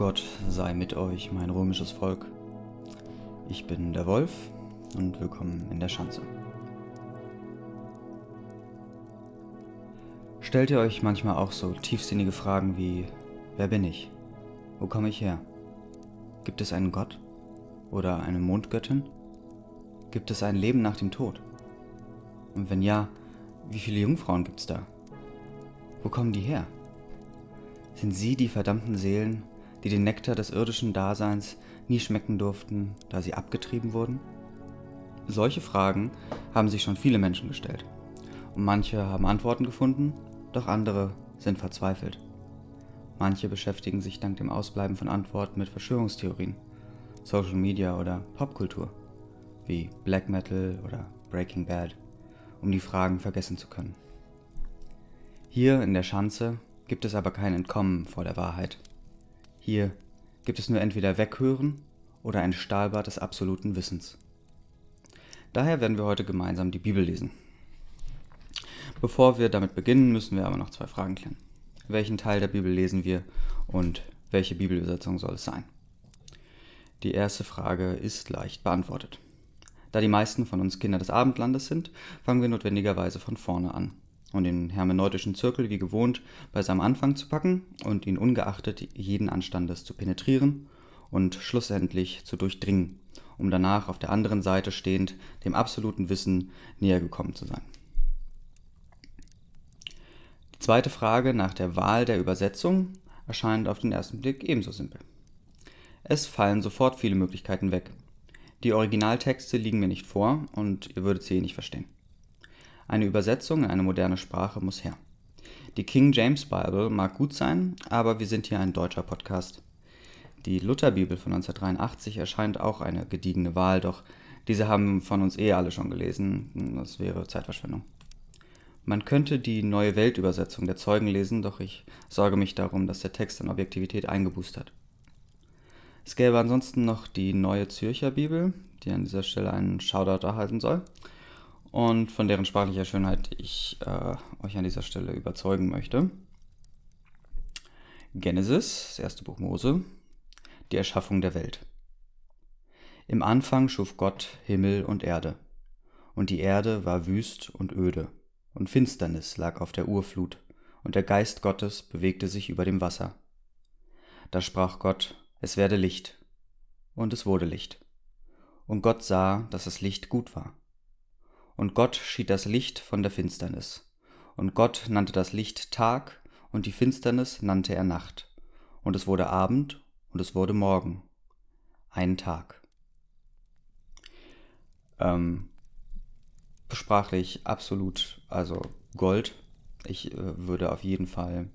Gott sei mit euch, mein römisches Volk. Ich bin der Wolf und willkommen in der Schanze. Stellt ihr euch manchmal auch so tiefsinnige Fragen wie: Wer bin ich? Wo komme ich her? Gibt es einen Gott? Oder eine Mondgöttin? Gibt es ein Leben nach dem Tod? Und wenn ja, wie viele Jungfrauen gibt's da? Wo kommen die her? Sind sie die verdammten Seelen, die den Nektar des irdischen Daseins nie schmecken durften, da sie abgetrieben wurden? Solche Fragen haben sich schon viele Menschen gestellt. Und manche haben Antworten gefunden, doch andere sind verzweifelt. Manche beschäftigen sich dank dem Ausbleiben von Antworten mit Verschwörungstheorien, Social Media oder Popkultur, wie Black Metal oder Breaking Bad, um die Fragen vergessen zu können. Hier in der Schanze gibt es aber kein Entkommen vor der Wahrheit. Hier gibt es nur entweder Weghören oder ein Stahlbad des absoluten Wissens. Daher werden wir heute gemeinsam die Bibel lesen. Bevor wir damit beginnen, müssen wir aber noch zwei Fragen klären. Welchen Teil der Bibel lesen wir und welche Bibelübersetzung soll es sein? Die erste Frage ist leicht beantwortet. Da die meisten von uns Kinder des Abendlandes sind, fangen wir notwendigerweise von vorne an. Um den hermeneutischen Zirkel wie gewohnt bei seinem Anfang zu packen und ihn ungeachtet jeden Anstandes zu penetrieren und schlussendlich zu durchdringen, um danach auf der anderen Seite stehend dem absoluten Wissen näher gekommen zu sein. Die zweite Frage nach der Wahl der Übersetzung erscheint auf den ersten Blick ebenso simpel. Es fallen sofort viele Möglichkeiten weg. Die Originaltexte liegen mir nicht vor und ihr würdet sie eh nicht verstehen. Eine Übersetzung in eine moderne Sprache muss her. Die King James Bible mag gut sein, aber wir sind hier ein deutscher Podcast. Die Lutherbibel von 1983 erscheint auch eine gediegene Wahl, doch diese haben von uns eh alle schon gelesen, das wäre Zeitverschwendung. Man könnte die Neue Weltübersetzung der Zeugen lesen, doch ich sorge mich darum, dass der Text an Objektivität eingebüßt hat. Es gäbe ansonsten noch die Neue Zürcher Bibel, die an dieser Stelle einen Shoutout erhalten soll und von deren sprachlicher Schönheit ich euch an dieser Stelle überzeugen möchte. Genesis, das erste Buch Mose, die Erschaffung der Welt. Im Anfang schuf Gott Himmel und Erde, und die Erde war wüst und öde, und Finsternis lag auf der Urflut, und der Geist Gottes bewegte sich über dem Wasser. Da sprach Gott: Es werde Licht. Und es wurde Licht. Und Gott sah, dass das Licht gut war. Und Gott schied das Licht von der Finsternis. Und Gott nannte das Licht Tag, und die Finsternis nannte er Nacht. Und es wurde Abend, und es wurde Morgen. Ein Tag. Sprachlich absolut, also Gold. Ich würde auf jeden Fall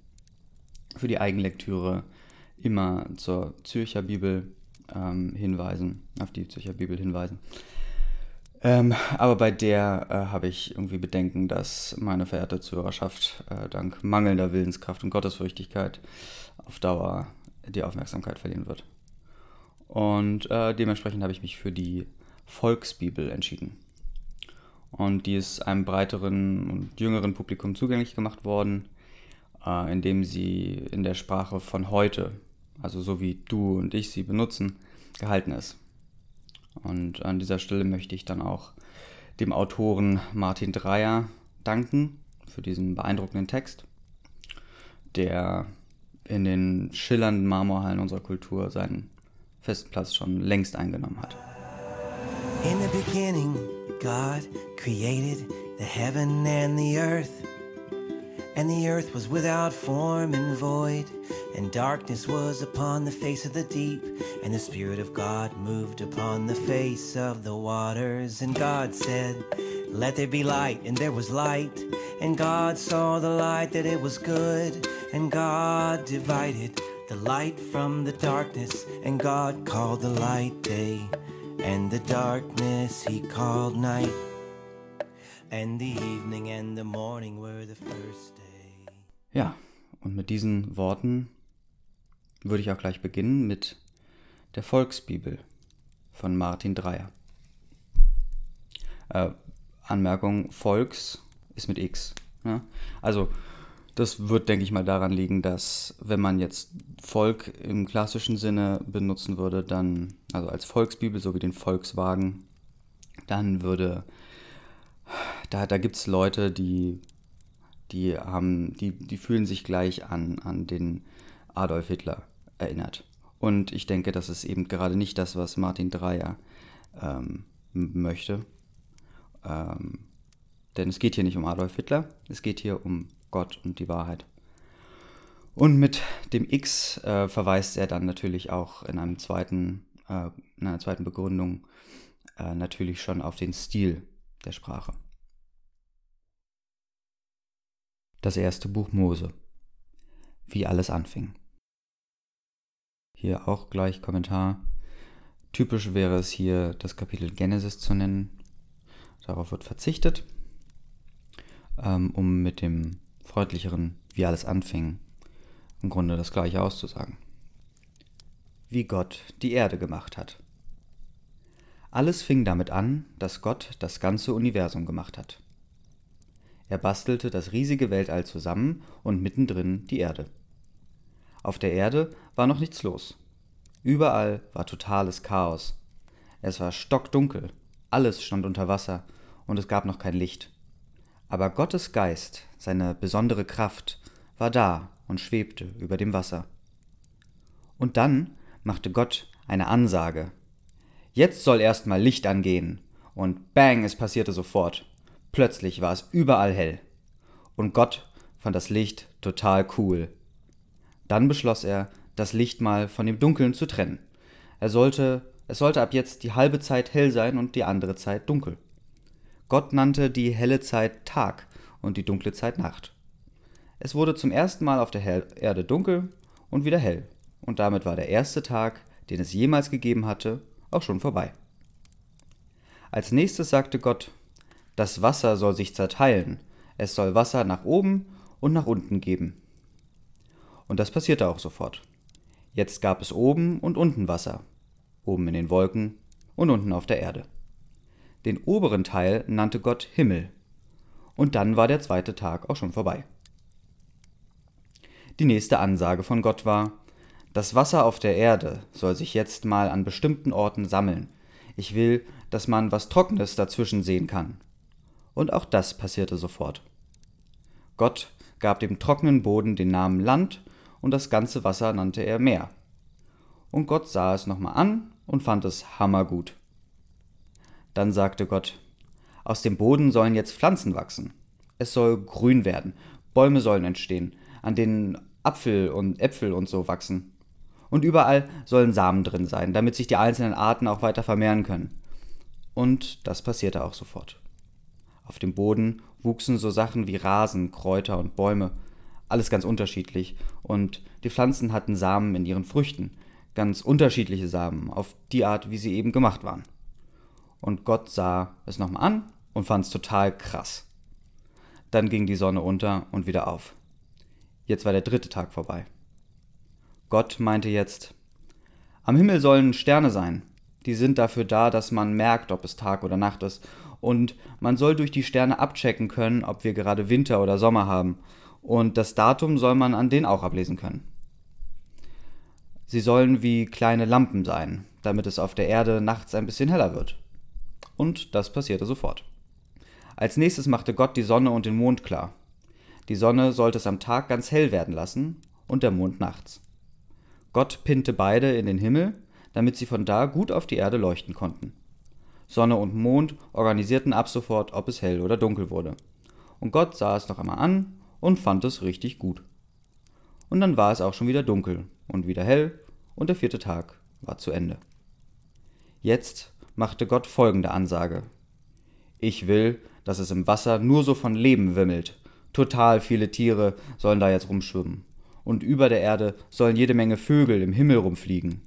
für die Eigenlektüre immer zur Zürcher Bibel hinweisen. Aber bei der habe ich irgendwie Bedenken, dass meine verehrte Zuhörerschaft dank mangelnder Willenskraft und Gottesfürchtigkeit auf Dauer die Aufmerksamkeit verlieren wird. Und dementsprechend habe ich mich für die Volksbibel entschieden. Und die ist einem breiteren und jüngeren Publikum zugänglich gemacht worden, indem sie in der Sprache von heute, also so wie du und ich sie benutzen, gehalten ist. Und an dieser Stelle möchte ich dann auch dem Autoren Martin Dreyer danken für diesen beeindruckenden Text, der in den schillernden Marmorhallen unserer Kultur seinen festen Platz schon längst eingenommen hat. In the beginning, God created the heaven and the earth. And the earth was without form and void, and darkness was upon the face of the deep, and the Spirit of God moved upon the face of the waters. And God said, "Let there be light," and there was light. And God saw the light that it was good, and God divided the light from the darkness, and God called the light day, and the darkness he called night. And the evening and the morning were the first day. Ja, und mit diesen Worten würde ich auch gleich beginnen mit der Volksbibel von Martin Dreyer. Anmerkung, Volks ist mit X. Ja? Also Das wird, denke ich mal, daran liegen, dass wenn man jetzt Volk im klassischen Sinne benutzen würde, dann, also als Volksbibel, so wie den Volkswagen, dann würde, da gibt es Leute, die fühlen sich gleich an den Adolf Hitler erinnert. Und ich denke, das ist eben gerade nicht das, was Martin Dreyer möchte. Denn es geht hier nicht um Adolf Hitler, es geht hier um Gott und die Wahrheit. Und mit dem X verweist er dann natürlich auch in einer zweiten Begründung natürlich schon auf den Stil der Sprache. Das erste Buch Mose, wie alles anfing. Hier auch gleich Kommentar. Typisch wäre es hier, das Kapitel Genesis zu nennen. Darauf wird verzichtet, um mit dem freundlicheren, wie alles anfing, im Grunde das Gleiche auszusagen. Wie Gott die Erde gemacht hat. Alles fing damit an, dass Gott das ganze Universum gemacht hat. Er bastelte das riesige Weltall zusammen und mittendrin die Erde. Auf der Erde war noch nichts los. Überall war totales Chaos. Es war stockdunkel, alles stand unter Wasser und es gab noch kein Licht. Aber Gottes Geist, seine besondere Kraft, war da und schwebte über dem Wasser. Und dann machte Gott eine Ansage. Jetzt soll erstmal Licht angehen. Und bang, es passierte sofort. Plötzlich war es überall hell. Und Gott fand das Licht total cool. Dann beschloss er, das Licht mal von dem Dunkeln zu trennen. Es sollte ab jetzt die halbe Zeit hell sein und die andere Zeit dunkel. Gott nannte die helle Zeit Tag und die dunkle Zeit Nacht. Es wurde zum ersten Mal auf der Erde dunkel und wieder hell. Und damit war der erste Tag, den es jemals gegeben hatte, auch schon vorbei. Als nächstes sagte Gott, das Wasser soll sich zerteilen. Es soll Wasser nach oben und nach unten geben. Und das passierte auch sofort. Jetzt gab es oben und unten Wasser. Oben in den Wolken und unten auf der Erde. Den oberen Teil nannte Gott Himmel. Und dann war der zweite Tag auch schon vorbei. Die nächste Ansage von Gott war, das Wasser auf der Erde soll sich jetzt mal an bestimmten Orten sammeln. Ich will, dass man was Trockenes dazwischen sehen kann. Und auch das passierte sofort. Gott gab dem trockenen Boden den Namen Land und das ganze Wasser nannte er Meer. Und Gott sah es nochmal an und fand es hammergut. Dann sagte Gott, aus dem Boden sollen jetzt Pflanzen wachsen. Es soll grün werden, Bäume sollen entstehen, an denen Apfel und Äpfel und so wachsen. Und überall sollen Samen drin sein, damit sich die einzelnen Arten auch weiter vermehren können. Und das passierte auch sofort. Auf dem Boden wuchsen so Sachen wie Rasen, Kräuter und Bäume, alles ganz unterschiedlich. Und die Pflanzen hatten Samen in ihren Früchten, ganz unterschiedliche Samen, auf die Art, wie sie eben gemacht waren. Und Gott sah es nochmal an und fand es total krass. Dann ging die Sonne unter und wieder auf. Jetzt war der dritte Tag vorbei. Gott meinte jetzt, am Himmel sollen Sterne sein. Die sind dafür da, dass man merkt, ob es Tag oder Nacht ist. Und man soll durch die Sterne abchecken können, ob wir gerade Winter oder Sommer haben. Und das Datum soll man an denen auch ablesen können. Sie sollen wie kleine Lampen sein, damit es auf der Erde nachts ein bisschen heller wird. Und das passierte sofort. Als nächstes machte Gott die Sonne und den Mond klar. Die Sonne sollte es am Tag ganz hell werden lassen und der Mond nachts. Gott pinnte beide in den Himmel, damit sie von da gut auf die Erde leuchten konnten. Sonne und Mond organisierten ab sofort, ob es hell oder dunkel wurde. Und Gott sah es noch einmal an und fand es richtig gut. Und dann war es auch schon wieder dunkel und wieder hell und der vierte Tag war zu Ende. Jetzt machte Gott folgende Ansage. Ich will, dass es im Wasser nur so von Leben wimmelt. Total viele Tiere sollen da jetzt rumschwimmen. Und über der Erde sollen jede Menge Vögel im Himmel rumfliegen.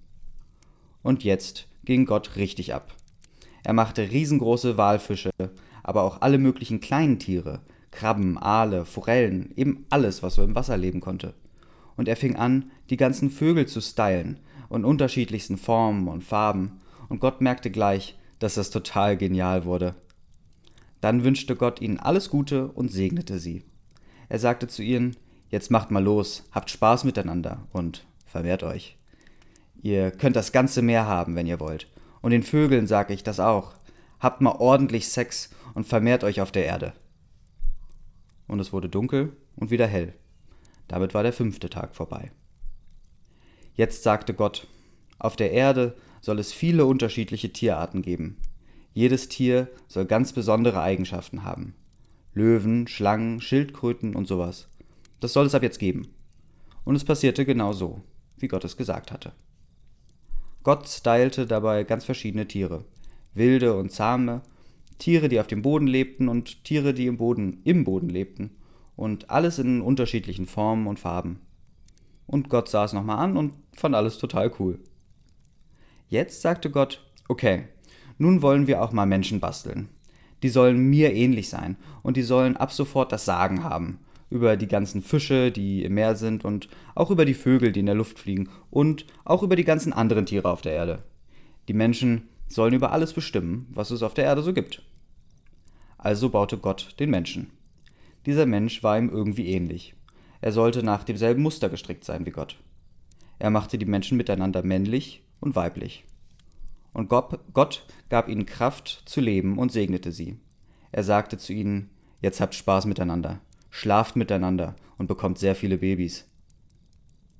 Und jetzt ging Gott richtig ab. Er machte riesengroße Walfische, aber auch alle möglichen kleinen Tiere, Krabben, Aale, Forellen, eben alles, was so im Wasser leben konnte. Und er fing an, die ganzen Vögel zu stylen, in unterschiedlichsten Formen und Farben. Und Gott merkte gleich, dass das total genial wurde. Dann wünschte Gott ihnen alles Gute und segnete sie. Er sagte zu ihnen, Jetzt macht mal los, habt Spaß miteinander und vermehrt euch. Ihr könnt das ganze Meer haben, wenn ihr wollt. Und den Vögeln sage ich das auch. Habt mal ordentlich Sex und vermehrt euch auf der Erde. Und es wurde dunkel und wieder hell. Damit war der 5. Tag vorbei. Jetzt sagte Gott, auf der Erde soll es viele unterschiedliche Tierarten geben. Jedes Tier soll ganz besondere Eigenschaften haben. Löwen, Schlangen, Schildkröten und sowas. Das soll es ab jetzt geben. Und es passierte genau so, wie Gott es gesagt hatte. Gott stylte dabei ganz verschiedene Tiere. Wilde und zahme, Tiere, die auf dem Boden lebten und Tiere, die im Boden lebten. Und alles in unterschiedlichen Formen und Farben. Und Gott sah es nochmal an und fand alles total cool. Jetzt sagte Gott, okay, nun wollen wir auch mal Menschen basteln. Die sollen mir ähnlich sein und die sollen ab sofort das Sagen haben. Über die ganzen Fische, die im Meer sind und auch über die Vögel, die in der Luft fliegen und auch über die ganzen anderen Tiere auf der Erde. Die Menschen sollen über alles bestimmen, was es auf der Erde so gibt. Also baute Gott den Menschen. Dieser Mensch war ihm irgendwie ähnlich. Er sollte nach demselben Muster gestrickt sein wie Gott. Er machte die Menschen miteinander männlich und weiblich. Und Gott gab ihnen Kraft zu leben und segnete sie. Er sagte zu ihnen, jetzt habt Spaß miteinander. Schlaft miteinander und bekommt sehr viele Babys.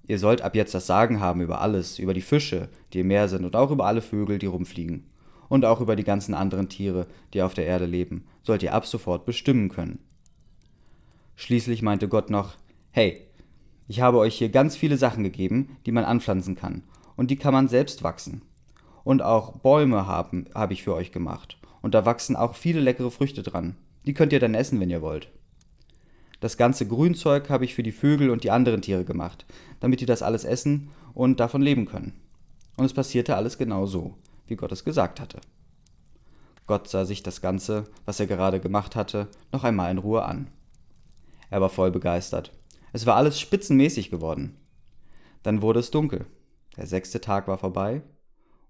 Ihr sollt ab jetzt das Sagen haben über alles, über die Fische, die im Meer sind und auch über alle Vögel, die rumfliegen. Und auch über die ganzen anderen Tiere, die auf der Erde leben, sollt ihr ab sofort bestimmen können. Schließlich meinte Gott noch, hey, ich habe euch hier ganz viele Sachen gegeben, die man anpflanzen kann und die kann man selbst wachsen. Und auch Bäume habe ich für euch gemacht und da wachsen auch viele leckere Früchte dran. Die könnt ihr dann essen, wenn ihr wollt. Das ganze Grünzeug habe ich für die Vögel und die anderen Tiere gemacht, damit die das alles essen und davon leben können. Und es passierte alles genau so, wie Gott es gesagt hatte. Gott sah sich das Ganze, was er gerade gemacht hatte, noch einmal in Ruhe an. Er war voll begeistert. Es war alles spitzenmäßig geworden. Dann wurde es dunkel. Der 6. Tag war vorbei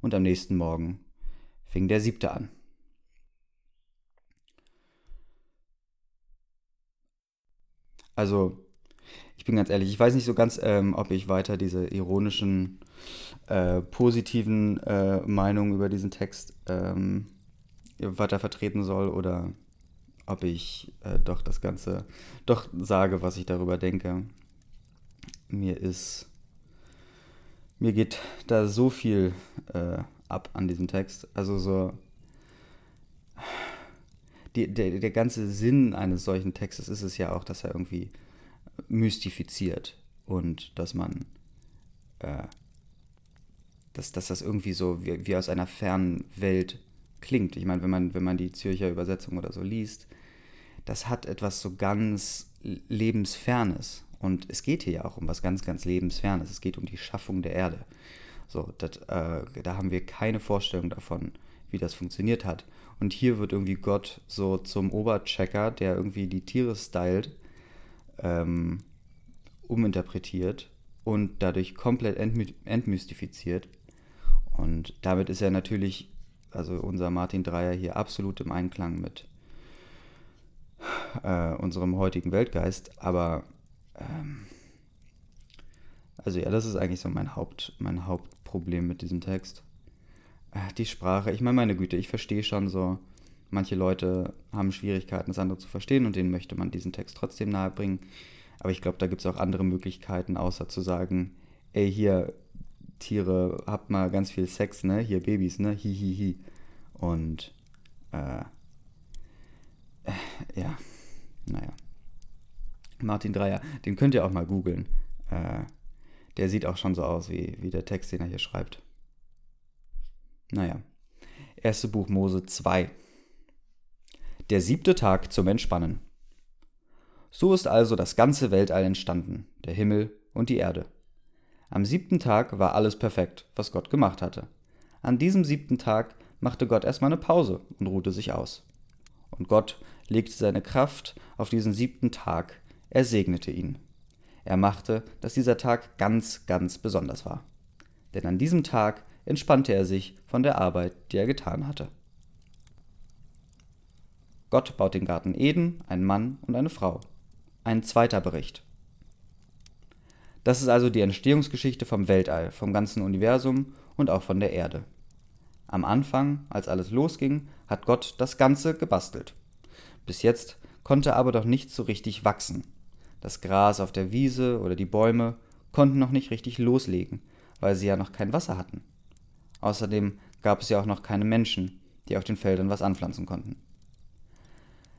und am nächsten Morgen fing der 7. an. Also, ich bin ganz ehrlich, ich weiß nicht so ganz, ob ich weiter diese ironischen, positiven Meinungen über diesen Text weiter vertreten soll oder ob ich doch sage, was ich darüber denke. Mir geht da so viel ab an diesem Text. Also so Der ganze Sinn eines solchen Textes ist es ja auch, dass er irgendwie mystifiziert und dass man, dass das irgendwie so wie aus einer fernen Welt klingt. Ich meine, wenn man die Zürcher Übersetzung oder so liest, das hat etwas so ganz Lebensfernes. Und es geht hier ja auch um was ganz, ganz Lebensfernes. Es geht um die Schaffung der Erde. So, da haben wir keine Vorstellung davon, wie das funktioniert hat. Und hier wird irgendwie Gott so zum Oberchecker, der irgendwie die Tiere stylt, uminterpretiert und dadurch komplett entmystifiziert. Und damit ist er natürlich, also unser Martin Dreyer hier, absolut im Einklang mit unserem heutigen Weltgeist. Aber, also ja, das ist eigentlich so mein Hauptproblem mit diesem Text. Die Sprache, ich meine, meine Güte, ich verstehe schon so, manche Leute haben Schwierigkeiten, das andere zu verstehen und denen möchte man diesen Text trotzdem nahebringen. Aber ich glaube, da gibt es auch andere Möglichkeiten, außer zu sagen, ey, hier, Tiere, habt mal ganz viel Sex, ne, hier, Babys, ne, hihihi. Und, ja, naja. Martin Dreyer, den könnt ihr auch mal googeln. Der sieht auch schon so aus, wie der Text, den er hier schreibt. Naja, 1. Buch Mose 2. Der 7. Tag zum Entspannen. So ist also das ganze Weltall entstanden, der Himmel und die Erde. Am 7. Tag war alles perfekt, was Gott gemacht hatte. An diesem 7. Tag machte Gott erstmal eine Pause und ruhte sich aus. Und Gott legte seine Kraft auf diesen 7. Tag, er segnete ihn. Er machte, dass dieser Tag ganz, ganz besonders war. Denn an diesem Tag entspannte er sich von der Arbeit, die er getan hatte. Gott baut den Garten Eden, einen Mann und eine Frau. Ein zweiter Bericht. Das ist also die Entstehungsgeschichte vom Weltall, vom ganzen Universum und auch von der Erde. Am Anfang, als alles losging, hat Gott das Ganze gebastelt. Bis jetzt konnte aber doch nichts so richtig wachsen. Das Gras auf der Wiese oder die Bäume konnten noch nicht richtig loslegen, weil sie ja noch kein Wasser hatten. Außerdem gab es ja auch noch keine Menschen, die auf den Feldern was anpflanzen konnten.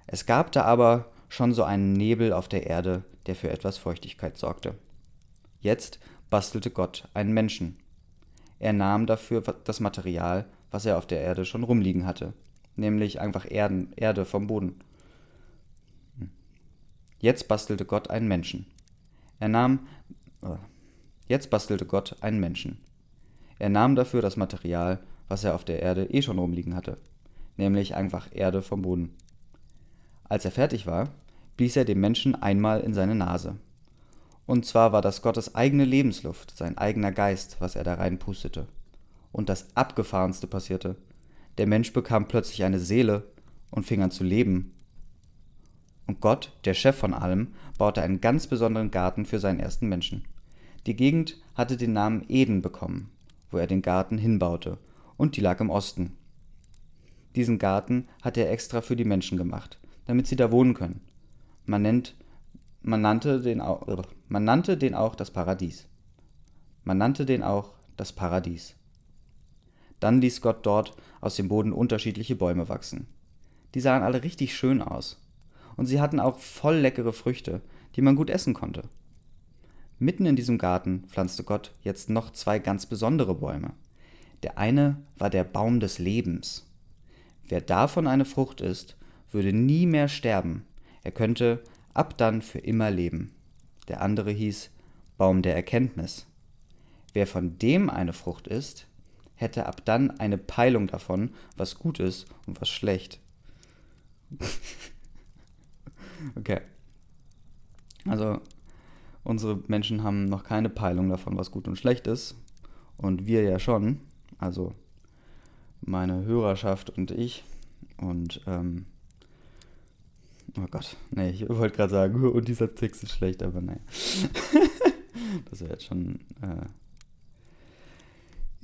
Es gab da aber schon so einen Nebel auf der Erde, der für etwas Feuchtigkeit sorgte. Jetzt bastelte Gott einen Menschen. Er nahm dafür das Material, was er auf der Erde schon rumliegen hatte, nämlich einfach Erde vom Boden. Jetzt bastelte Gott einen Menschen. Er nahm dafür das Material, was er auf der Erde eh schon rumliegen hatte, nämlich einfach Erde vom Boden. Als er fertig war, blies er dem Menschen einmal in seine Nase. Und zwar war das Gottes eigene Lebensluft, sein eigener Geist, was er da reinpustete. Und das Abgefahrenste passierte. Der Mensch bekam plötzlich eine Seele und fing an zu leben. Und Gott, der Chef von allem, baute einen ganz besonderen Garten für seinen ersten Menschen. Die Gegend hatte den Namen Eden bekommen, wo er den Garten hinbaute, und die lag im Osten. Diesen Garten hat er extra für die Menschen gemacht, damit sie da wohnen können. Man nannte den auch das Paradies. Dann ließ Gott dort aus dem Boden unterschiedliche Bäume wachsen. Die sahen alle richtig schön aus. Und sie hatten auch voll leckere Früchte, die man gut essen konnte. Mitten in diesem Garten pflanzte Gott jetzt noch zwei ganz besondere Bäume. Der eine war der Baum des Lebens. Wer davon eine Frucht isst, würde nie mehr sterben. Er könnte ab dann für immer leben. Der andere hieß Baum der Erkenntnis. Wer von dem eine Frucht isst, hätte ab dann eine Peilung davon, was gut ist und was schlecht. Okay. Also, unsere Menschen haben noch keine Peilung davon, was gut und schlecht ist. Und wir ja schon. Also, meine Hörerschaft und ich. Und, oh Gott, nee, ich wollte gerade sagen, und dieser Text ist schlecht, aber nein. Das wäre jetzt schon,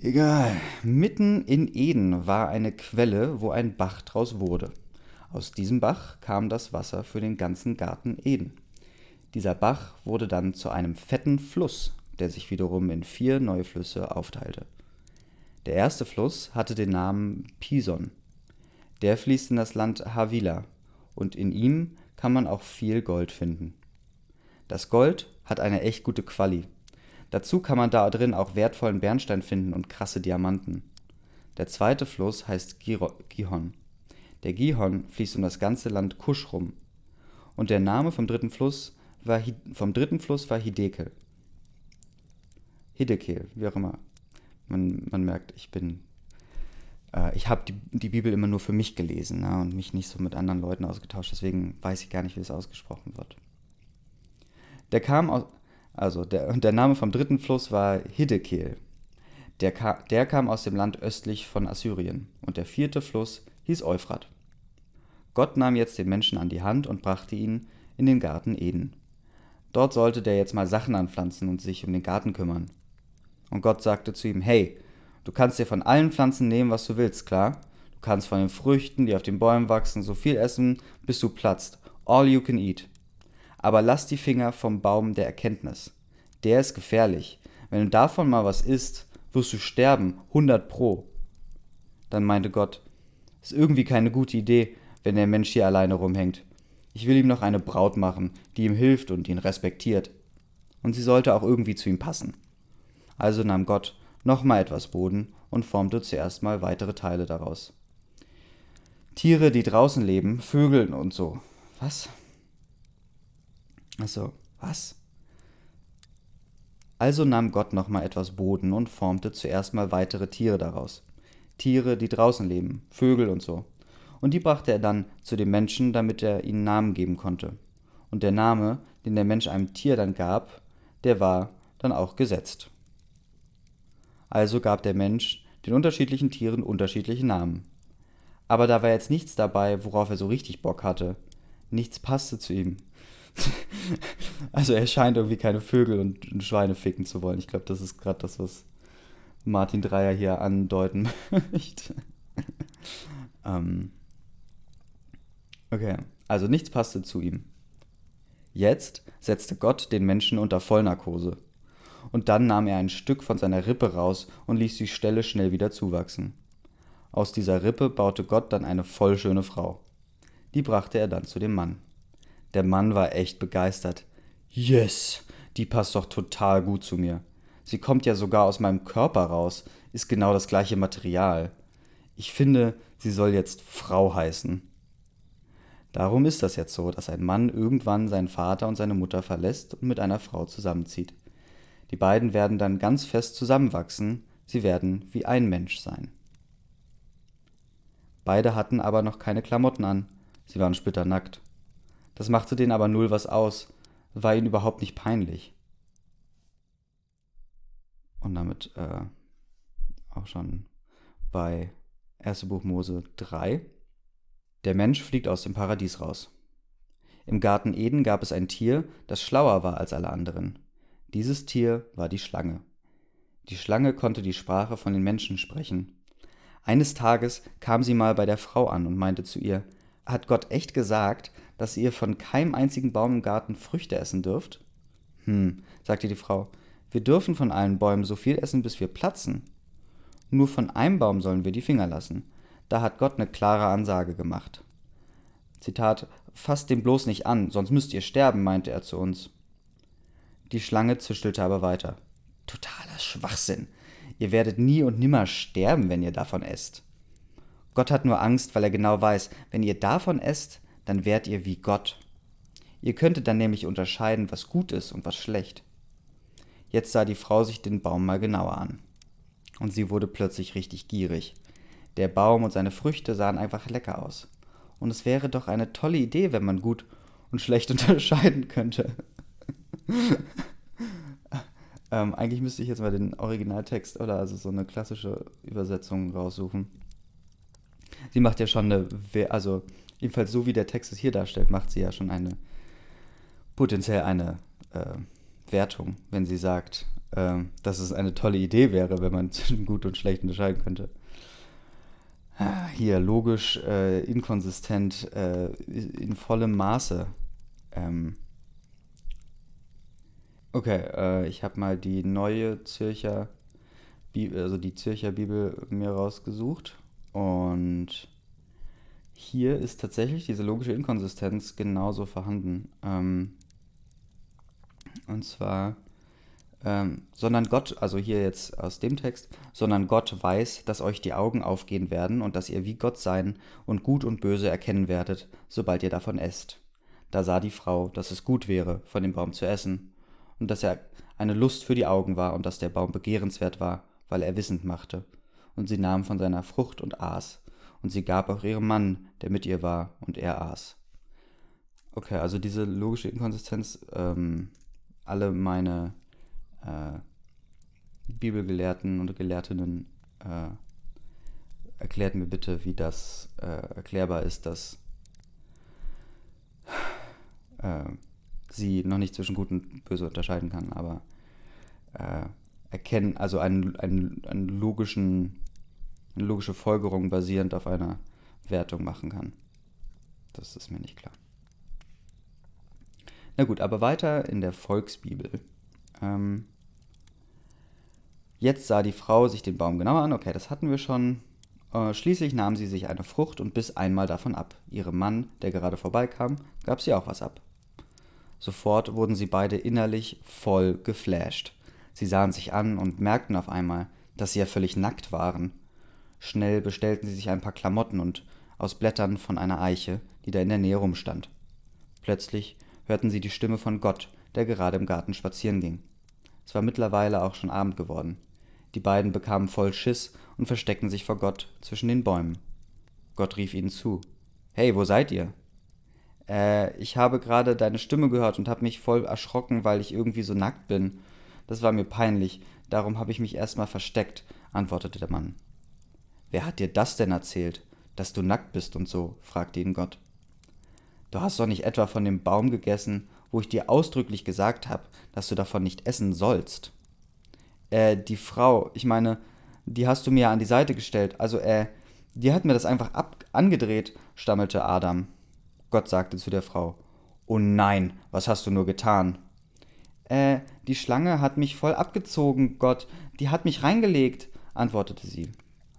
egal. Mitten in Eden war eine Quelle, wo ein Bach draus wurde. Aus diesem Bach kam das Wasser für den ganzen Garten Eden. Dieser Bach wurde dann zu einem fetten Fluss, der sich wiederum in 4 neue Flüsse aufteilte. Der erste Fluss hatte den Namen Pison. Der fließt in das Land Havila und in ihm kann man auch viel Gold finden. Das Gold hat eine echt gute Quali. Dazu kann man da drin auch wertvollen Bernstein finden und krasse Diamanten. Der zweite Fluss heißt Gihon. Der Gihon fließt um das ganze Land Kusch rum. Und der Name vom dritten Fluss war Hidekel. Hidekel, wie auch immer. Man merkt, ich habe die Bibel immer nur für mich gelesen, ne, und mich nicht so mit anderen Leuten ausgetauscht. Deswegen weiß ich gar nicht, wie es ausgesprochen wird. Der Name vom dritten Fluss war Hidekel. Der kam aus dem Land östlich von Assyrien. Und der vierte Fluss hieß Euphrat. Gott nahm jetzt den Menschen an die Hand und brachte ihn in den Garten Eden. Dort sollte der jetzt mal Sachen anpflanzen und sich um den Garten kümmern. Und Gott sagte zu ihm, hey, du kannst dir von allen Pflanzen nehmen, was du willst, klar? Du kannst von den Früchten, die auf den Bäumen wachsen, so viel essen, bis du platzt. All you can eat. Aber lass die Finger vom Baum der Erkenntnis. Der ist gefährlich. Wenn du davon mal was isst, wirst du sterben, 100%. Dann meinte Gott, ist irgendwie keine gute Idee, wenn der Mensch hier alleine rumhängt. Ich will ihm noch eine Braut machen, die ihm hilft und ihn respektiert. Und sie sollte auch irgendwie zu ihm passen. Also nahm Gott nochmal etwas Boden und formte zuerst mal weitere Teile daraus. Tiere, die draußen leben, Vögel und so. Was? Achso, was? Also nahm Gott nochmal etwas Boden und formte zuerst mal weitere Tiere daraus. Tiere, die draußen leben, Vögel und so. Und die brachte er dann zu dem Menschen, damit er ihnen Namen geben konnte. Und der Name, den der Mensch einem Tier dann gab, der war dann auch gesetzt. Also gab der Mensch den unterschiedlichen Tieren unterschiedliche Namen. Aber da war jetzt nichts dabei, worauf er so richtig Bock hatte. Nichts passte zu ihm. Also er scheint irgendwie keine Vögel und Schweine ficken zu wollen. Ich glaube, das ist gerade das, was Martin Dreyer hier andeuten möchte. Okay, also nichts passte zu ihm. Jetzt setzte Gott den Menschen unter Vollnarkose. Und dann nahm er ein Stück von seiner Rippe raus und ließ die Stelle schnell wieder zuwachsen. Aus dieser Rippe baute Gott dann eine vollschöne Frau. Die brachte er dann zu dem Mann. Der Mann war echt begeistert. Yes, die passt doch total gut zu mir. Sie kommt ja sogar aus meinem Körper raus, ist genau das gleiche Material. Ich finde, sie soll jetzt Frau heißen. Darum ist das jetzt so, dass ein Mann irgendwann seinen Vater und seine Mutter verlässt und mit einer Frau zusammenzieht. Die beiden werden dann ganz fest zusammenwachsen, sie werden wie ein Mensch sein. Beide hatten aber noch keine Klamotten an, sie waren splitternackt. Das machte denen aber null was aus, war ihnen überhaupt nicht peinlich. Und damit auch schon bei 1. Buch Mose 3. Der Mensch fliegt aus dem Paradies raus. Im Garten Eden gab es ein Tier, das schlauer war als alle anderen. Dieses Tier war die Schlange. Die Schlange konnte die Sprache von den Menschen sprechen. Eines Tages kam sie mal bei der Frau an und meinte zu ihr, hat Gott echt gesagt, dass ihr von keinem einzigen Baum im Garten Früchte essen dürft? Sagte die Frau, wir dürfen von allen Bäumen so viel essen, bis wir platzen. Nur von einem Baum sollen wir die Finger lassen. Da hat Gott eine klare Ansage gemacht. Zitat, fasst den bloß nicht an, sonst müsst ihr sterben, meinte er zu uns. Die Schlange zischelte aber weiter. Totaler Schwachsinn. Ihr werdet nie und nimmer sterben, wenn ihr davon esst. Gott hat nur Angst, weil er genau weiß, wenn ihr davon esst, dann wärt ihr wie Gott. Ihr könntet dann nämlich unterscheiden, was gut ist und was schlecht. Jetzt sah die Frau sich den Baum mal genauer an. Und sie wurde plötzlich richtig gierig. Der Baum und seine Früchte sahen einfach lecker aus. Und es wäre doch eine tolle Idee, wenn man gut und schlecht unterscheiden könnte. Eigentlich müsste ich jetzt mal den Originaltext oder also so eine klassische Übersetzung raussuchen. Sie macht ja schon eine, also jedenfalls so wie der Text es hier darstellt, macht sie ja schon eine, potenziell eine Wertung, wenn sie sagt, dass es eine tolle Idee wäre, wenn man zwischen gut und schlecht unterscheiden könnte. Hier logisch, inkonsistent, in vollem Maße. Okay, ich habe mal die Neue Zürcher Bibel, also die Zürcher Bibel mir rausgesucht und hier ist tatsächlich diese logische Inkonsistenz genauso vorhanden. Und zwar, sondern Gott, also hier jetzt aus dem Text, sondern Gott weiß, dass euch die Augen aufgehen werden und dass ihr wie Gott sein und Gut und Böse erkennen werdet, sobald ihr davon esst. Da sah die Frau, dass es gut wäre, von dem Baum zu essen. Und dass er eine Lust für die Augen war und dass der Baum begehrenswert war, weil er wissend machte. Und sie nahm von seiner Frucht und aß. Und sie gab auch ihrem Mann, der mit ihr war, und er aß. Okay, also diese logische Inkonsistenz, alle meine Bibelgelehrten und Gelehrtinnen erklärt mir bitte, wie das erklärbar ist, dass sie noch nicht zwischen Gut und Böse unterscheiden kann, aber erkennen, also eine logische Folgerung basierend auf einer Wertung machen kann. Das ist mir nicht klar. Na gut, aber weiter in der Volksbibel. Jetzt sah die Frau sich den Baum genauer an, okay, das hatten wir schon. Schließlich nahm sie sich eine Frucht und biss einmal davon ab. Ihrem Mann, der gerade vorbeikam, gab sie auch was ab. Sofort wurden sie beide innerlich voll geflasht. Sie sahen sich an und merkten auf einmal, dass sie ja völlig nackt waren. Schnell bestellten sie sich ein paar Klamotten und aus Blättern von einer Eiche, die da in der Nähe rumstand. Plötzlich hörten sie die Stimme von Gott, der gerade im Garten spazieren ging. Es war mittlerweile auch schon Abend geworden. Die beiden bekamen voll Schiss und versteckten sich vor Gott zwischen den Bäumen. Gott rief ihnen zu. »Hey, wo seid ihr?« Ich habe gerade deine Stimme gehört und habe mich voll erschrocken, weil ich irgendwie so nackt bin. Das war mir peinlich, darum habe ich mich erstmal versteckt, antwortete der Mann. Wer hat dir das denn erzählt, dass du nackt bist und so, fragte ihn Gott. Du hast doch nicht etwa von dem Baum gegessen, wo ich dir ausdrücklich gesagt habe, dass du davon nicht essen sollst? Die Frau, ich meine, die hast du mir an die Seite gestellt, also die hat mir das einfach angedreht, stammelte Adam. Gott sagte zu der Frau: Oh nein, was hast du nur getan? Die Schlange hat mich voll abgezogen, Gott, die hat mich reingelegt, antwortete sie.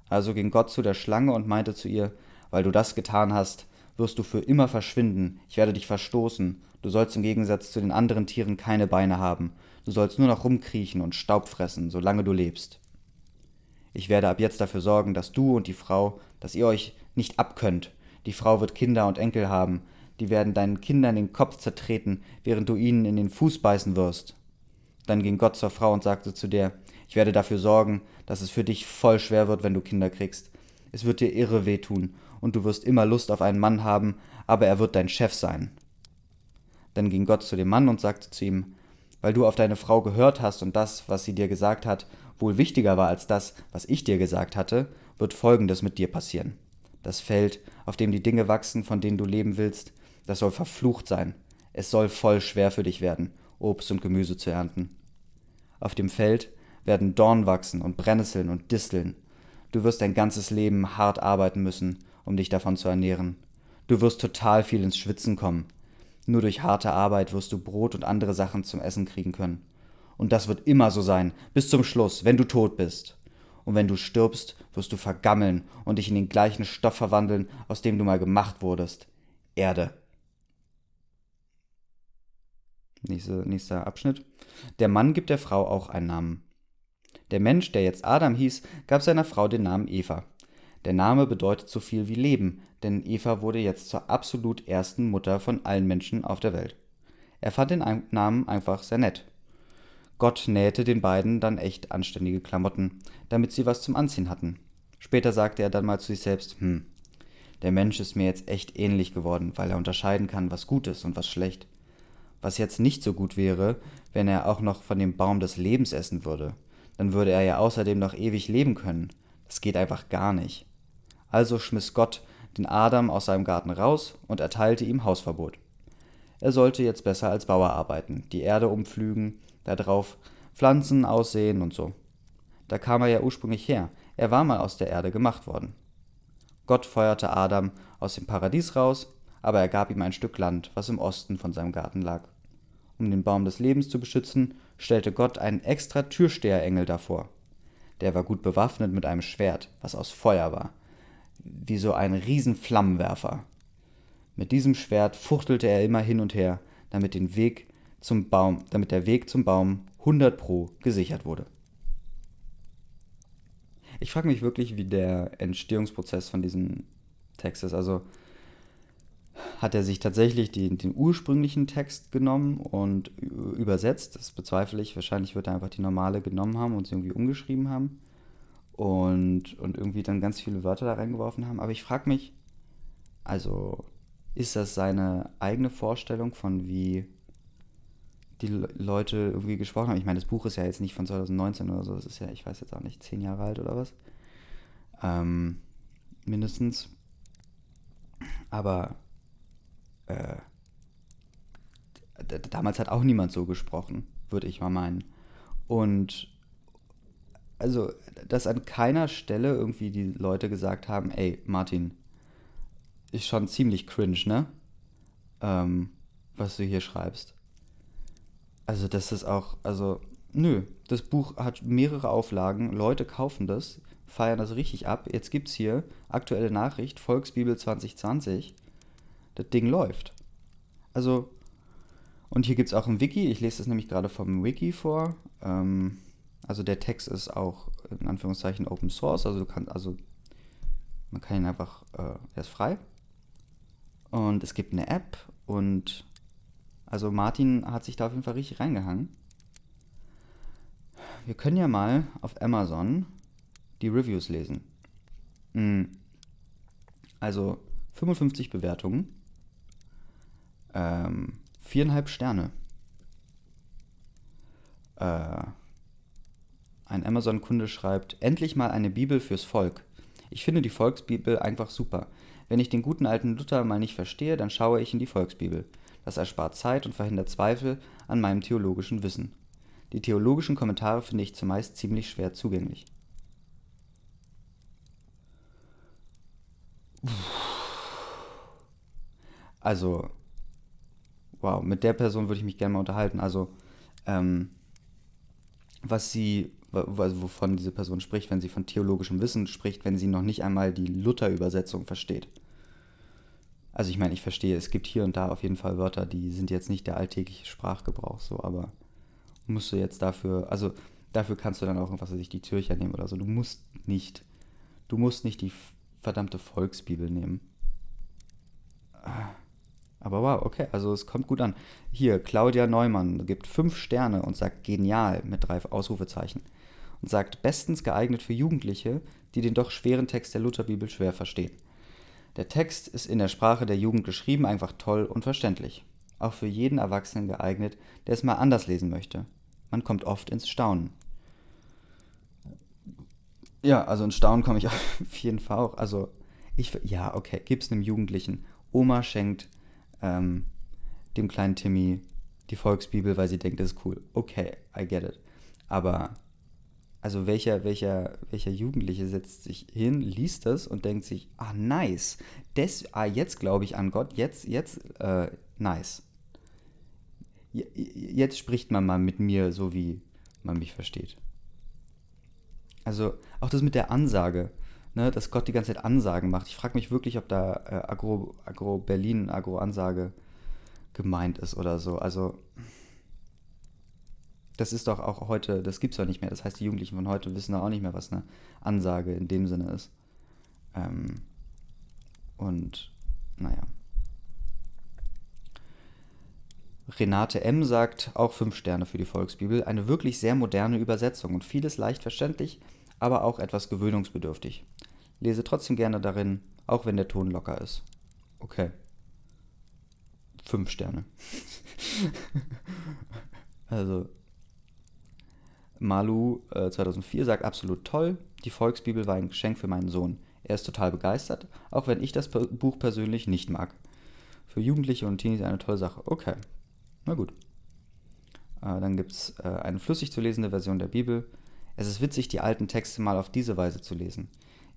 Also ging Gott zu der Schlange und meinte zu ihr: Weil du das getan hast, wirst du für immer verschwinden, ich werde dich verstoßen, du sollst im Gegensatz zu den anderen Tieren keine Beine haben, du sollst nur noch rumkriechen und Staub fressen, solange du lebst. Ich werde ab jetzt dafür sorgen, dass du und die Frau, dass ihr euch nicht abkönnt, die Frau wird Kinder und Enkel haben, die werden deinen Kindern den Kopf zertreten, während du ihnen in den Fuß beißen wirst. Dann ging Gott zur Frau und sagte zu der: Ich werde dafür sorgen, dass es für dich voll schwer wird, wenn du Kinder kriegst. Es wird dir irre wehtun und du wirst immer Lust auf einen Mann haben, aber er wird dein Chef sein. Dann ging Gott zu dem Mann und sagte zu ihm: Weil du auf deine Frau gehört hast und das, was sie dir gesagt hat, wohl wichtiger war als das, was ich dir gesagt hatte, wird Folgendes mit dir passieren. Das Feld, auf dem die Dinge wachsen, von denen du leben willst, das soll verflucht sein. Es soll voll schwer für dich werden, Obst und Gemüse zu ernten. Auf dem Feld werden Dorn wachsen und Brennnesseln und Disteln. Du wirst dein ganzes Leben hart arbeiten müssen, um dich davon zu ernähren. Du wirst total viel ins Schwitzen kommen. Nur durch harte Arbeit wirst du Brot und andere Sachen zum Essen kriegen können. Und das wird immer so sein, bis zum Schluss, wenn du tot bist. Und wenn du stirbst, wirst du vergammeln und dich in den gleichen Stoff verwandeln, aus dem du mal gemacht wurdest. Erde. Nächster Abschnitt. Der Mann gibt der Frau auch einen Namen. Der Mensch, der jetzt Adam hieß, gab seiner Frau den Namen Eva. Der Name bedeutet so viel wie Leben, denn Eva wurde jetzt zur absolut ersten Mutter von allen Menschen auf der Welt. Er fand den Namen einfach sehr nett. Gott nähte den beiden dann echt anständige Klamotten, damit sie was zum Anziehen hatten. Später sagte er dann mal zu sich selbst: Der Mensch ist mir jetzt echt ähnlich geworden, weil er unterscheiden kann, was gut ist und was schlecht. Was jetzt nicht so gut wäre, wenn er auch noch von dem Baum des Lebens essen würde. Dann würde er ja außerdem noch ewig leben können. Das geht einfach gar nicht. Also schmiss Gott den Adam aus seinem Garten raus und erteilte ihm Hausverbot. Er sollte jetzt besser als Bauer arbeiten, die Erde umpflügen, darauf Pflanzen aussehen und so. Da kam er ja ursprünglich her, er war mal aus der Erde gemacht worden. Gott feuerte Adam aus dem Paradies raus, aber er gab ihm ein Stück Land, was im Osten von seinem Garten lag. Um den Baum des Lebens zu beschützen, stellte Gott einen extra Türsteherengel davor. Der war gut bewaffnet mit einem Schwert, was aus Feuer war, wie so ein Riesenflammenwerfer. Mit diesem Schwert fuchtelte er immer hin und her, damit der Weg zum Baum 100% gesichert wurde. Ich frage mich wirklich, wie der Entstehungsprozess von diesem Text ist. Also hat er sich tatsächlich den ursprünglichen Text genommen und übersetzt? Das bezweifle ich. Wahrscheinlich wird er einfach die normale genommen haben und sie irgendwie umgeschrieben haben und irgendwie dann ganz viele Wörter da reingeworfen haben. Aber ich frage mich, also ist das seine eigene Vorstellung von, wie die Leute irgendwie gesprochen haben? Ich meine, das Buch ist ja jetzt nicht von 2019 oder so, das ist ja, ich weiß jetzt auch nicht, 10 Jahre alt oder was. Mindestens. Aber damals hat auch niemand so gesprochen, würde ich mal meinen. Und also, dass an keiner Stelle irgendwie die Leute gesagt haben: Ey, Martin, ist schon ziemlich cringe, ne? Was du hier schreibst. Also das ist auch, das Buch hat mehrere Auflagen, Leute kaufen das, feiern das richtig ab. Jetzt gibt's hier aktuelle Nachricht, Volksbibel 2020, das Ding läuft. Also, und hier gibt's auch ein Wiki, ich lese das nämlich gerade vom Wiki vor. Also der Text ist auch in Anführungszeichen Open Source, man kann ihn einfach, er ist frei. Und es gibt eine App und also Martin hat sich da auf jeden Fall richtig reingehangen. Wir können ja mal auf Amazon die Reviews lesen. Also 55 Bewertungen, 4,5 Sterne. Ein Amazon-Kunde schreibt: Endlich mal eine Bibel fürs Volk. Ich finde die Volksbibel einfach super. Wenn ich den guten alten Luther mal nicht verstehe, dann schaue ich in die Volksbibel. Das erspart Zeit und verhindert Zweifel an meinem theologischen Wissen. Die theologischen Kommentare finde ich zumeist ziemlich schwer zugänglich. Also, wow, mit der Person würde ich mich gerne mal unterhalten. Also, wovon diese Person spricht, wenn sie von theologischem Wissen spricht, wenn sie noch nicht einmal die Luther-Übersetzung versteht. Also ich meine, ich verstehe, es gibt hier und da auf jeden Fall Wörter, die sind jetzt nicht der alltägliche Sprachgebrauch, so, aber musst du jetzt dafür, also dafür kannst du dann auch irgendwas, was weiß ich, die Zürcher nehmen oder so. Du musst nicht die verdammte Volksbibel nehmen. Aber wow, okay, also es kommt gut an. Hier, Claudia Neumann gibt 5 Sterne und sagt genial mit 3 Ausrufezeichen. Und sagt bestens geeignet für Jugendliche, die den doch schweren Text der Lutherbibel schwer verstehen. Der Text ist in der Sprache der Jugend geschrieben, einfach toll und verständlich. Auch für jeden Erwachsenen geeignet, der es mal anders lesen möchte. Man kommt oft ins Staunen. Ja, also ins Staunen komme ich auf jeden Fall auch. Also, ja, okay, gib's einem Jugendlichen. Oma schenkt dem kleinen Timmy die Volksbibel, weil sie denkt, das ist cool. Okay, I get it. Aber, also welcher Jugendliche setzt sich hin, liest das und denkt sich, ah, nice, jetzt glaube ich an Gott, jetzt, nice. Jetzt spricht man mal mit mir, so wie man mich versteht. Also, auch das mit der Ansage, ne, dass Gott die ganze Zeit Ansagen macht. Ich frage mich wirklich, ob da Agro-Berlin, Agro-Ansage gemeint ist oder so. Also, das ist doch auch heute, das gibt's doch nicht mehr. Das heißt, die Jugendlichen von heute wissen doch auch nicht mehr, was eine Ansage in dem Sinne ist. Und, naja. Renate M. sagt, auch 5 Sterne für die Volksbibel. Eine wirklich sehr moderne Übersetzung und vieles leicht verständlich, aber auch etwas gewöhnungsbedürftig. Lese trotzdem gerne darin, auch wenn der Ton locker ist. Okay. 5 Sterne. Also, Malu 2004 sagt, absolut toll. Die Volksbibel war ein Geschenk für meinen Sohn. Er ist total begeistert, auch wenn ich das Buch persönlich nicht mag. Für Jugendliche und Teenies eine tolle Sache. Okay, na gut. Dann gibt es eine flüssig zu lesende Version der Bibel. Es ist witzig, die alten Texte mal auf diese Weise zu lesen.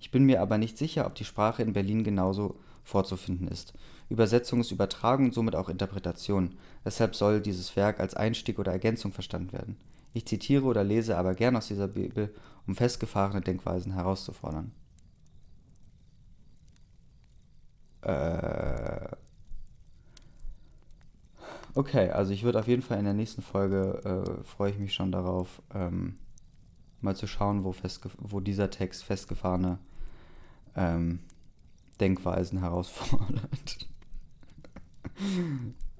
Ich bin mir aber nicht sicher, ob die Sprache in Berlin genauso vorzufinden ist. Übersetzung ist Übertragung und somit auch Interpretation. Deshalb soll dieses Werk als Einstieg oder Ergänzung verstanden werden. Ich zitiere oder lese aber gern aus dieser Bibel, um festgefahrene Denkweisen herauszufordern. Okay, also ich würde auf jeden Fall in der nächsten Folge, freue ich mich schon darauf, mal zu schauen, wo dieser Text festgefahrene Denkweisen herausfordert.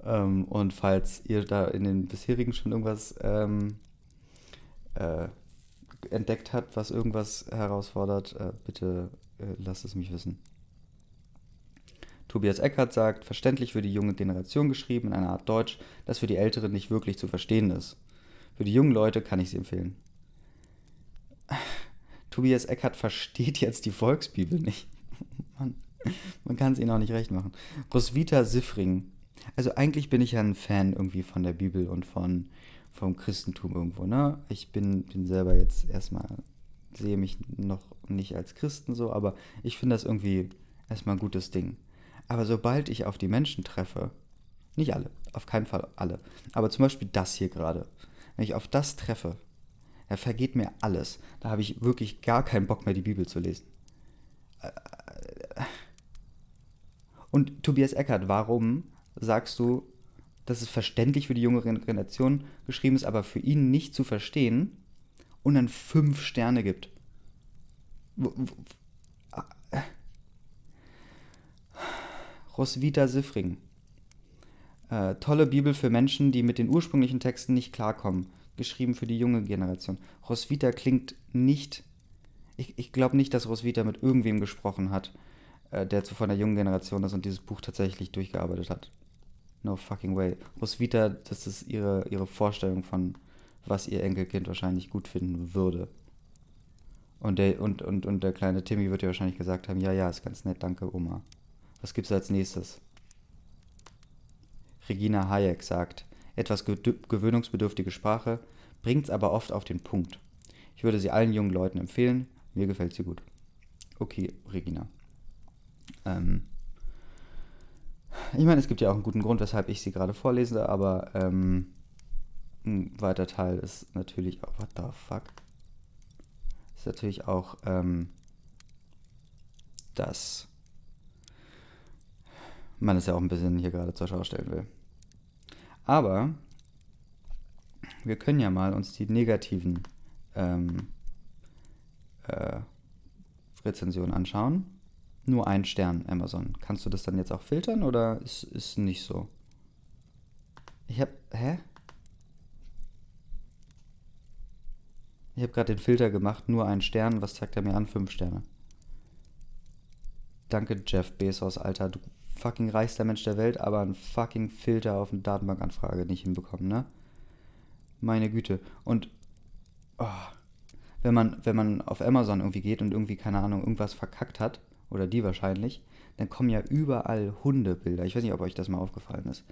Und falls ihr da in den bisherigen schon irgendwas entdeckt habt, was irgendwas herausfordert, bitte lasst es mich wissen. Tobias Eckert sagt, verständlich für die junge Generation geschrieben, in einer Art Deutsch, das für die Älteren nicht wirklich zu verstehen ist. Für die jungen Leute kann ich sie empfehlen. Tobias Eckert versteht jetzt die Volksbibel nicht. Man kann es ihnen auch nicht recht machen. Roswitha Sifring. Also eigentlich bin ich ja ein Fan irgendwie von der Bibel und vom Christentum irgendwo, ne? Ich bin selber jetzt erstmal, sehe mich noch nicht als Christen so, aber ich finde das irgendwie erstmal ein gutes Ding. Aber sobald ich auf die Menschen treffe, nicht alle, auf keinen Fall alle, aber zum Beispiel das hier gerade, wenn ich auf das treffe, da vergeht mir alles. Da habe ich wirklich gar keinen Bock mehr, die Bibel zu lesen. Und Tobias Eckert, warum sagst du, dass es verständlich für die junge Generation geschrieben ist, aber für ihn nicht zu verstehen und dann 5 Sterne gibt? Roswitha Sifring. Tolle Bibel für Menschen, die mit den ursprünglichen Texten nicht klarkommen. Geschrieben für die junge Generation. Roswitha klingt nicht... Ich glaube nicht, dass Roswitha mit irgendwem gesprochen hat, der von der jungen Generation ist und dieses Buch tatsächlich durchgearbeitet hat. No fucking way. Roswitha, das ist ihre Vorstellung von, was ihr Enkelkind wahrscheinlich gut finden würde. Und der kleine Timmy wird ihr wahrscheinlich gesagt haben, ja, ist ganz nett, danke, Oma. Was gibt's als nächstes? Regina Hayek sagt, etwas gewöhnungsbedürftige Sprache, bringt's aber oft auf den Punkt. Ich würde sie allen jungen Leuten empfehlen, mir gefällt sie gut. Okay, Regina. Ich meine, es gibt ja auch einen guten Grund, weshalb ich sie gerade vorlese, aber ein weiter Teil ist natürlich auch, what the fuck, ist natürlich auch, dass man es ja auch ein bisschen hier gerade zur Schau stellen will. Aber wir können ja mal uns die negativen Rezensionen anschauen. Nur 1 Stern, Amazon. Kannst du das dann jetzt auch filtern oder ist nicht so? Ich habe gerade den Filter gemacht, nur 1 Stern. Was zeigt er mir an? 5 Sterne. Danke, Jeff Bezos, Alter. Du fucking reichster Mensch der Welt, aber einen fucking Filter auf eine Datenbankanfrage nicht hinbekommen, ne? Meine Güte. Und wenn man auf Amazon irgendwie geht und irgendwie, keine Ahnung, irgendwas verkackt hat, oder die wahrscheinlich, dann kommen ja überall Hundebilder. Ich weiß nicht, ob euch das mal aufgefallen ist.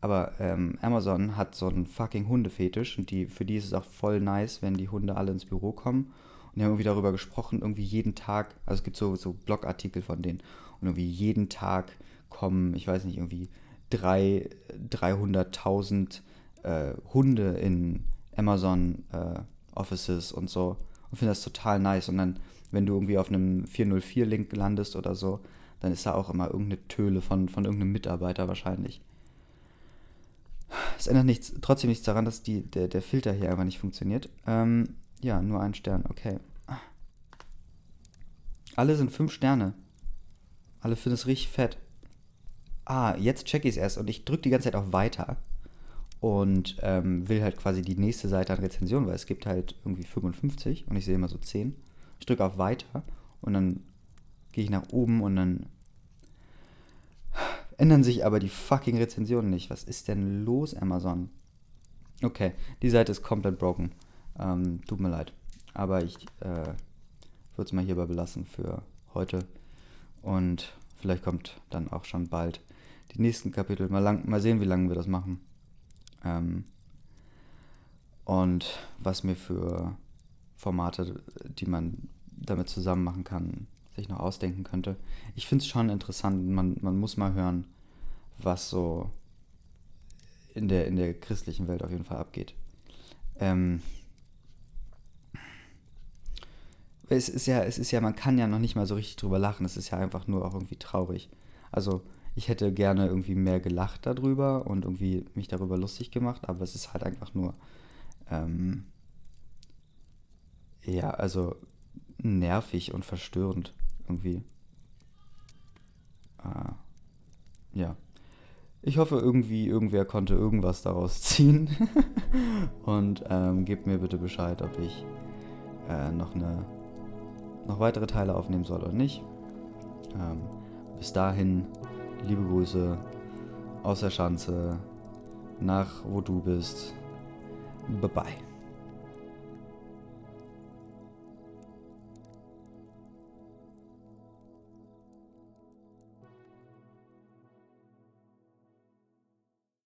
Aber Amazon hat so einen fucking Hundefetisch und für die ist es auch voll nice, wenn die Hunde alle ins Büro kommen. Und die haben irgendwie darüber gesprochen, irgendwie jeden Tag, also es gibt so Blogartikel von denen, und irgendwie jeden Tag kommen, ich weiß nicht, irgendwie 300.000 Hunde in Amazon Offices und so. Und finde das total nice. Und dann, wenn du irgendwie auf einem 404-Link landest oder so, dann ist da auch immer irgendeine Töle von irgendeinem Mitarbeiter wahrscheinlich. Es ändert trotzdem nichts daran, dass der Filter hier einfach nicht funktioniert. Ja, nur 1 Stern, okay. Alle sind 5 Sterne. Alle finden es richtig fett. Ah, jetzt check ich es erst und ich drücke die ganze Zeit auf Weiter und will halt quasi die nächste Seite an Rezension, weil es gibt halt irgendwie 55 und ich sehe immer so 10. Ich drücke auf Weiter und dann gehe ich nach oben und dann ändern sich aber die fucking Rezensionen nicht. Was ist denn los, Amazon? Okay, die Seite ist komplett broken. Tut mir leid. Aber ich würde es mal hierbei belassen für heute. Und vielleicht kommt dann auch schon bald die nächsten Kapitel. Mal sehen, wie lange wir das machen. Und was mir für Formate, die man damit zusammen machen kann, sich noch ausdenken könnte. Ich finde es schon interessant, man muss mal hören, was so in der christlichen Welt auf jeden Fall abgeht. Es ist ja, man kann ja noch nicht mal so richtig drüber lachen, es ist ja einfach nur auch irgendwie traurig. Also ich hätte gerne irgendwie mehr gelacht darüber und irgendwie mich darüber lustig gemacht, aber es ist halt einfach nur ja, also nervig und verstörend irgendwie. Ja. Ich hoffe, irgendwer konnte irgendwas daraus ziehen. Und gebt mir bitte Bescheid, ob ich noch weitere Teile aufnehmen soll oder nicht. Bis dahin, liebe Grüße aus der Schanze, nach wo du bist. Bye-bye.